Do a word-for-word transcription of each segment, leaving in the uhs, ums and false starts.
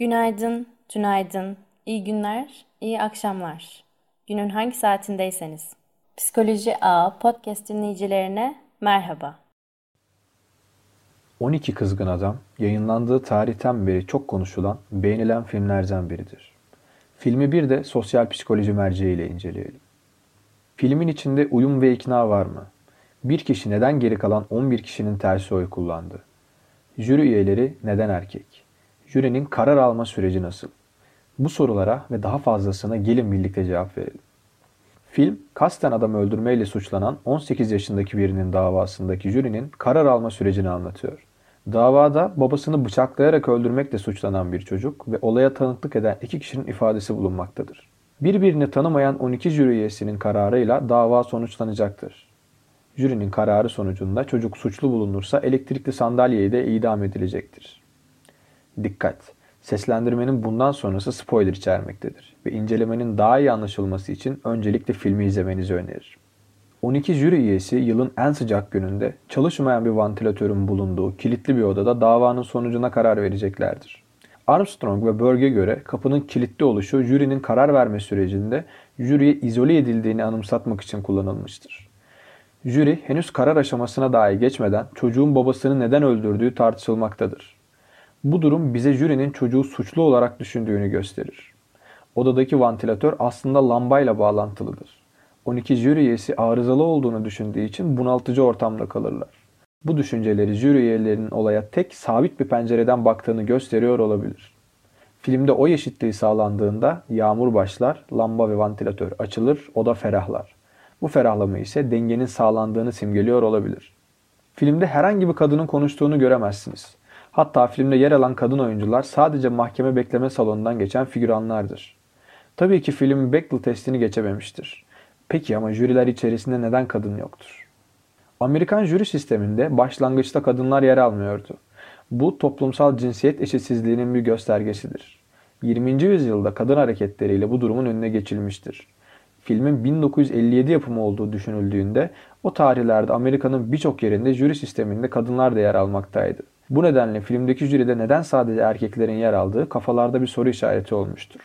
Günaydın, tünaydın, iyi günler, iyi akşamlar. Günün hangi saatindeyseniz. Psikoloji Ağı podcast dinleyicilerine merhaba. on iki Kızgın Adam, yayınlandığı tarihten beri çok konuşulan, beğenilen filmlerden biridir. Filmi bir de sosyal psikoloji merceğiyle inceleyelim. Filmin içinde uyum ve ikna var mı? Bir kişi neden geri kalan on bir kişinin tersi oy kullandı? Jüri üyeleri neden erkek? Jürinin karar alma süreci nasıl? Bu sorulara ve daha fazlasına gelin birlikte cevap verelim. Film, kasten adam öldürmeyle suçlanan on sekiz yaşındaki birinin davasındaki jürinin karar alma sürecini anlatıyor. Davada babasını bıçaklayarak öldürmekle suçlanan bir çocuk ve olaya tanıklık eden iki kişinin ifadesi bulunmaktadır. Birbirini tanımayan on iki jüri üyesinin kararıyla dava sonuçlanacaktır. Jürinin kararı sonucunda çocuk suçlu bulunursa elektrikli sandalyeyi de idam edilecektir. Dikkat! Seslendirmenin bundan sonrası spoiler içermektedir ve incelemenin daha iyi anlaşılması için öncelikle filmi izlemenizi öneririm. on iki jüri üyesi yılın en sıcak gününde çalışmayan bir vantilatörün bulunduğu kilitli bir odada davanın sonucuna karar vereceklerdir. Armstrong ve Berg'e göre kapının kilitli oluşu jürinin karar verme sürecinde jüriye izole edildiğini anımsatmak için kullanılmıştır. Jüri henüz karar aşamasına dahi geçmeden çocuğun babasını neden öldürdüğü tartışılmaktadır. Bu durum bize jürinin çocuğu suçlu olarak düşündüğünü gösterir. Odadaki vantilatör aslında lambayla bağlantılıdır. on iki jüri üyesi arızalı olduğunu düşündüğü için bunaltıcı ortamda kalırlar. Bu düşünceleri jüri üyelerinin olaya tek sabit bir pencereden baktığını gösteriyor olabilir. Filmde oy eşitliği sağlandığında yağmur başlar, lamba ve vantilatör açılır, oda ferahlar. Bu ferahlama ise dengenin sağlandığını simgeliyor olabilir. Filmde herhangi bir kadının konuştuğunu göremezsiniz. Hatta filmde yer alan kadın oyuncular sadece mahkeme bekleme salonundan geçen figüranlardır. Tabii ki film Beckel testini geçememiştir. Peki ama jüriler içerisinde neden kadın yoktur? Amerikan jüri sisteminde başlangıçta kadınlar yer almıyordu. Bu toplumsal cinsiyet eşitsizliğinin bir göstergesidir. yirminci yüzyılda kadın hareketleriyle bu durumun önüne geçilmiştir. Filmin bin dokuz yüz elli yedi yapımı olduğu düşünüldüğünde o tarihlerde Amerika'nın birçok yerinde jüri sisteminde kadınlar da yer almaktaydı. Bu nedenle filmdeki jüride neden sadece erkeklerin yer aldığı kafalarda bir soru işareti olmuştur.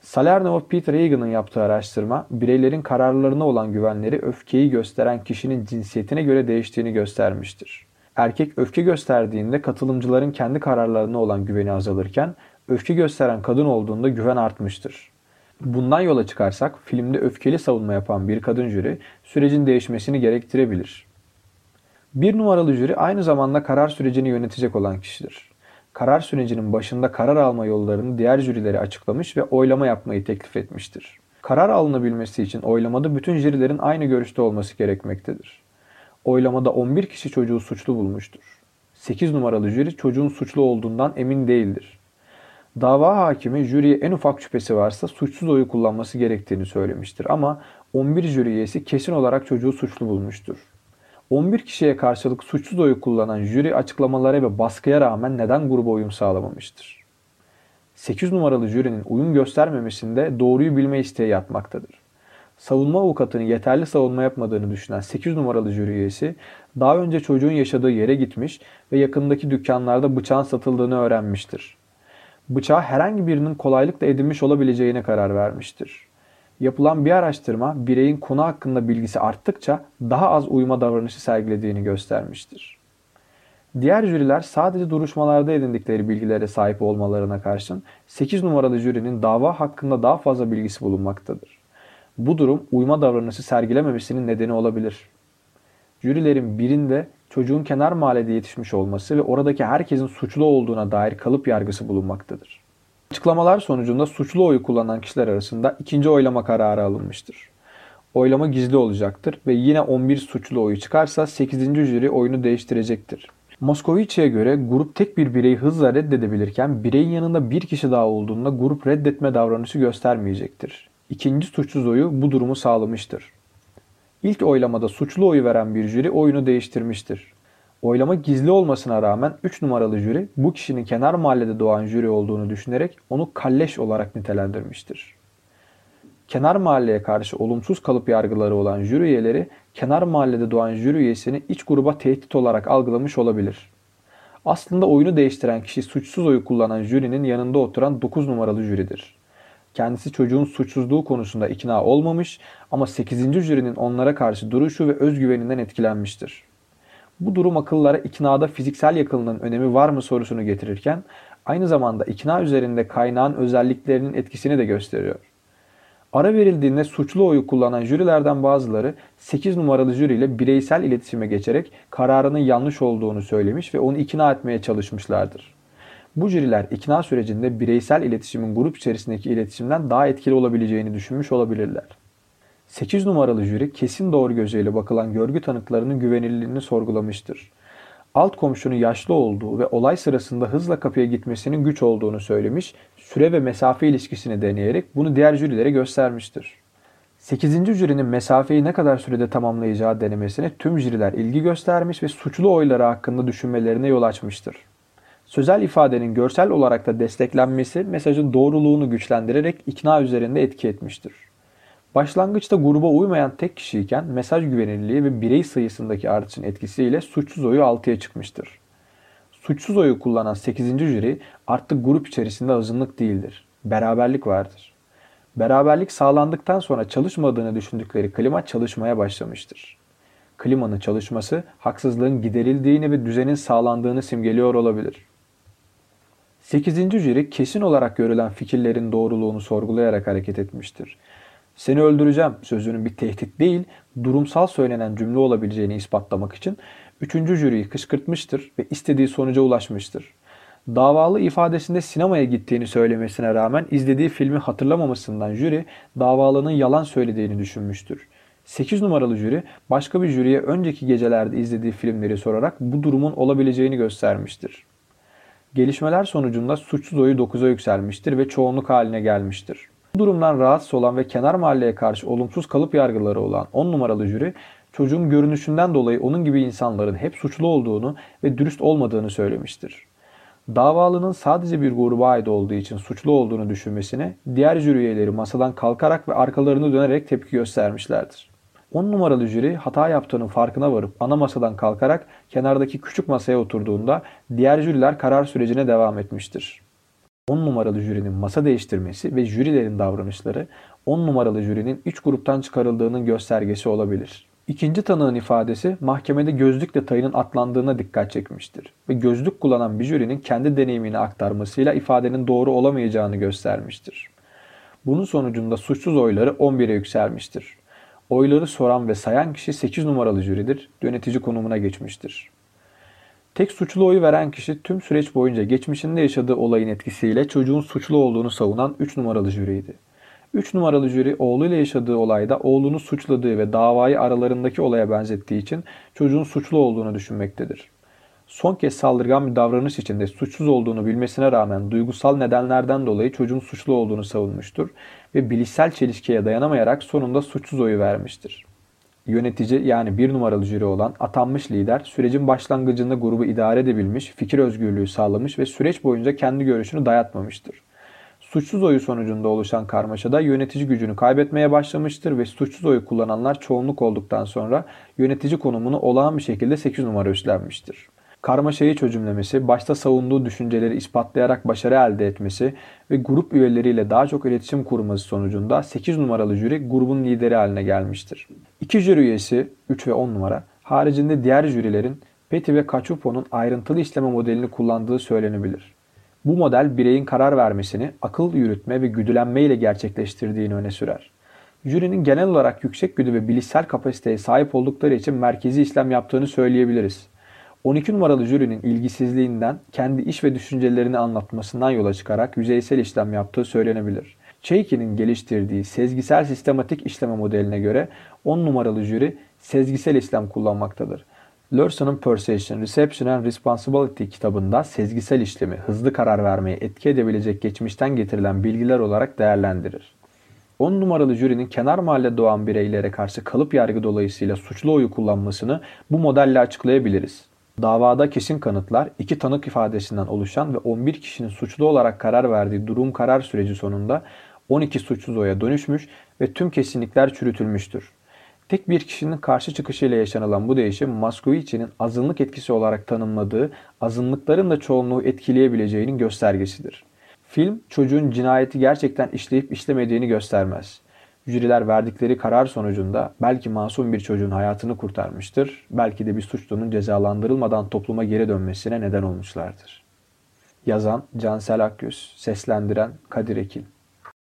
Salerno ve Peter Hagen'ın yaptığı araştırma, bireylerin kararlarına olan güvenleri öfkeyi gösteren kişinin cinsiyetine göre değiştiğini göstermiştir. Erkek öfke gösterdiğinde katılımcıların kendi kararlarına olan güveni azalırken, öfke gösteren kadın olduğunda güven artmıştır. Bundan yola çıkarsak, filmde öfkeli savunma yapan bir kadın jüri sürecin değişmesini gerektirebilir. Bir numaralı jüri aynı zamanda karar sürecini yönetecek olan kişidir. Karar sürecinin başında karar alma yollarını diğer jürileri açıklamış ve oylama yapmayı teklif etmiştir. Karar alınabilmesi için oylamada bütün jürilerin aynı görüşte olması gerekmektedir. Oylamada on bir kişi çocuğu suçlu bulmuştur. sekiz numaralı jüri çocuğun suçlu olduğundan emin değildir. Dava hakimi jüriye en ufak şüphesi varsa suçsuz oyu kullanması gerektiğini söylemiştir ama on bir jüri üyesi kesin olarak çocuğu suçlu bulmuştur. on bir kişiye karşılık suçsuz oyu kullanan jüri açıklamalara ve baskıya rağmen neden gruba uyum sağlamamıştır? sekiz numaralı jürinin uyum göstermemesinde doğruyu bilme isteği yatmaktadır. Savunma avukatının yeterli savunma yapmadığını düşünen sekiz numaralı jüri üyesi daha önce çocuğun yaşadığı yere gitmiş ve yakındaki dükkanlarda bıçağın satıldığını öğrenmiştir. Bıçağı herhangi birinin kolaylıkla edinmiş olabileceğine karar vermiştir. Yapılan bir araştırma, bireyin konu hakkında bilgisi arttıkça daha az uyuma davranışı sergilediğini göstermiştir. Diğer jüriler sadece duruşmalarda edindikleri bilgilere sahip olmalarına karşın sekiz numaralı jürinin dava hakkında daha fazla bilgisi bulunmaktadır. Bu durum uyuma davranışı sergilememesinin nedeni olabilir. Jürilerin birinde çocuğun kenar mahallede yetişmiş olması ve oradaki herkesin suçlu olduğuna dair kalıp yargısı bulunmaktadır. Açıklamalar sonucunda suçlu oyu kullanan kişiler arasında ikinci oylama kararı alınmıştır. Oylama gizli olacaktır ve yine on bir suçlu oyu çıkarsa sekizinci jüri oyunu değiştirecektir. Moskovici'ye göre grup tek bir bireyi hızla reddedebilirken bireyin yanında bir kişi daha olduğunda grup reddetme davranışı göstermeyecektir. İkinci suçsuz oyu bu durumu sağlamıştır. İlk oylamada suçlu oyu veren bir jüri oyunu değiştirmiştir. Oylama gizli olmasına rağmen üç numaralı jüri bu kişinin kenar mahallede doğan jüri olduğunu düşünerek onu kalleş olarak nitelendirmiştir. Kenar mahalleye karşı olumsuz kalıp yargıları olan jüri üyeleri kenar mahallede doğan jüri üyesini iç gruba tehdit olarak algılamış olabilir. Aslında oyunu değiştiren kişi suçsuz oyu kullanan jürinin yanında oturan dokuz numaralı jüridir. Kendisi çocuğun suçsuzluğu konusunda ikna olmamış ama sekizinci jürinin onlara karşı duruşu ve özgüveninden etkilenmiştir. Bu durum akıllara iknada fiziksel yakınlığın önemi var mı sorusunu getirirken aynı zamanda ikna üzerinde kaynağın özelliklerinin etkisini de gösteriyor. Ara verildiğinde suçlu oyu kullanan jürilerden bazıları sekiz numaralı jüriyle bireysel iletişime geçerek kararının yanlış olduğunu söylemiş ve onu ikna etmeye çalışmışlardır. Bu jüriler ikna sürecinde bireysel iletişimin grup içerisindeki iletişimden daha etkili olabileceğini düşünmüş olabilirler. sekiz numaralı jüri kesin doğru gözüyle bakılan görgü tanıklarının güvenilirliğini sorgulamıştır. Alt komşunun yaşlı olduğu ve olay sırasında hızla kapıya gitmesinin güç olduğunu söylemiş, süre ve mesafe ilişkisini deneyerek bunu diğer jürilere göstermiştir. sekizinci jürinin mesafeyi ne kadar sürede tamamlayacağı denemesine tüm jüriler ilgi göstermiş ve suçlu oyları hakkında düşünmelerine yol açmıştır. Sözel ifadenin görsel olarak da desteklenmesi mesajın doğruluğunu güçlendirerek ikna üzerinde etki etmiştir. Başlangıçta gruba uymayan tek kişiyken mesaj güvenilirliği ve birey sayısındaki artışın etkisiyle suçsuz oyu altıya çıkmıştır. Suçsuz oyu kullanan sekizinci jüri artık grup içerisinde azınlık değildir. Beraberlik vardır. Beraberlik sağlandıktan sonra çalışmadığını düşündükleri klima çalışmaya başlamıştır. Klimanın çalışması haksızlığın giderildiğini ve düzenin sağlandığını simgeliyor olabilir. sekizinci jüri kesin olarak görülen fikirlerin doğruluğunu sorgulayarak hareket etmiştir. "Seni öldüreceğim" sözünün bir tehdit değil, durumsal söylenen cümle olabileceğini ispatlamak için üçüncü jüriyi kışkırtmıştır ve istediği sonuca ulaşmıştır. Davalı ifadesinde sinemaya gittiğini söylemesine rağmen izlediği filmi hatırlamamasından jüri davalının yalan söylediğini düşünmüştür. sekiz numaralı jüri başka bir jüriye önceki gecelerde izlediği filmleri sorarak bu durumun olabileceğini göstermiştir. Gelişmeler sonucunda suçsuz oyu dokuza yükselmiştir ve çoğunluk haline gelmiştir. Bu durumdan rahatsız olan ve kenar mahalleye karşı olumsuz kalıp yargıları olan on numaralı jüri, çocuğun görünüşünden dolayı onun gibi insanların hep suçlu olduğunu ve dürüst olmadığını söylemiştir. Davalının sadece bir gruba ait olduğu için suçlu olduğunu düşünmesine diğer jüri üyeleri masadan kalkarak ve arkalarını dönerek tepki göstermişlerdir. on numaralı jüri hata yaptığının farkına varıp ana masadan kalkarak kenardaki küçük masaya oturduğunda diğer jüriler karar sürecine devam etmiştir. on numaralı jürinin masa değiştirmesi ve jürilerin davranışları on numaralı jürinin iç gruptan çıkarıldığının göstergesi olabilir. İkinci tanığın ifadesi mahkemede gözlük detayının atlandığına dikkat çekmiştir ve gözlük kullanan bir jürinin kendi deneyimini aktarmasıyla ifadenin doğru olamayacağını göstermiştir. Bunun sonucunda suçsuz oyları on bire yükselmiştir. Oyları soran ve sayan kişi sekiz numaralı jüridir, yönetici konumuna geçmiştir. Tek suçlu oyu veren kişi tüm süreç boyunca geçmişinde yaşadığı olayın etkisiyle çocuğun suçlu olduğunu savunan üç numaralı jüriydi. üç numaralı jüri oğluyla yaşadığı olayda oğlunu suçladığı ve davayı aralarındaki olaya benzettiği için çocuğun suçlu olduğunu düşünmektedir. Son kez saldırgan bir davranış içinde suçsuz olduğunu bilmesine rağmen duygusal nedenlerden dolayı çocuğun suçlu olduğunu savunmuştur ve bilişsel çelişkiye dayanamayarak sonunda suçsuz oyu vermiştir. Yönetici yani bir numaralı jüri olan atanmış lider sürecin başlangıcında grubu idare edebilmiş, fikir özgürlüğü sağlamış ve süreç boyunca kendi görüşünü dayatmamıştır. Suçsuz oyu sonucunda oluşan karmaşada yönetici gücünü kaybetmeye başlamıştır ve suçsuz oyu kullananlar çoğunluk olduktan sonra yönetici konumunu olağan bir şekilde sekiz numara üstlenmiştir. Karmaşayı çözümlemesi, başta savunduğu düşünceleri ispatlayarak başarı elde etmesi ve grup üyeleriyle daha çok iletişim kurması sonucunda sekiz numaralı jüri grubun lideri haline gelmiştir. İki jüri üyesi üç ve on numara haricinde diğer jürilerin Petty ve Caciupo'nun ayrıntılı işleme modelini kullandığı söylenebilir. Bu model bireyin karar vermesini akıl yürütme ve güdülenme ile gerçekleştirdiğini öne sürer. Jürinin genel olarak yüksek güdü ve bilişsel kapasiteye sahip oldukları için merkezi işlem yaptığını söyleyebiliriz. on iki numaralı jürinin ilgisizliğinden, kendi iş ve düşüncelerini anlatmasından yola çıkarak yüzeysel işlem yaptığı söylenebilir. Çeykin'in geliştirdiği sezgisel sistematik işleme modeline göre on numaralı jüri sezgisel işlem kullanmaktadır. Lurson'un Perception, Reception and Responsibility kitabında sezgisel işlemi hızlı karar vermeye etki edebilecek geçmişten getirilen bilgiler olarak değerlendirir. on numaralı jürinin kenar mahalle doğan bireylere karşı kalıp yargı dolayısıyla suçlu oyu kullanmasını bu modelle açıklayabiliriz. Davada kesin kanıtlar, iki tanık ifadesinden oluşan ve on bir kişinin suçlu olarak karar verdiği durum karar süreci sonunda on iki suçsuz oya dönüşmüş ve tüm kesinlikler çürütülmüştür. Tek bir kişinin karşı çıkışıyla yaşanılan bu değişim, Moskovici'nin azınlık etkisi olarak tanımladığı azınlıkların da çoğunluğu etkileyebileceğinin göstergesidir. Film, çocuğun cinayeti gerçekten işleyip işlemediğini göstermez. Jüriler verdikleri karar sonucunda belki masum bir çocuğun hayatını kurtarmıştır, belki de bir suçlunun cezalandırılmadan topluma geri dönmesine neden olmuşlardır. Yazan Cansel Akyüz, seslendiren Kadir Ekin.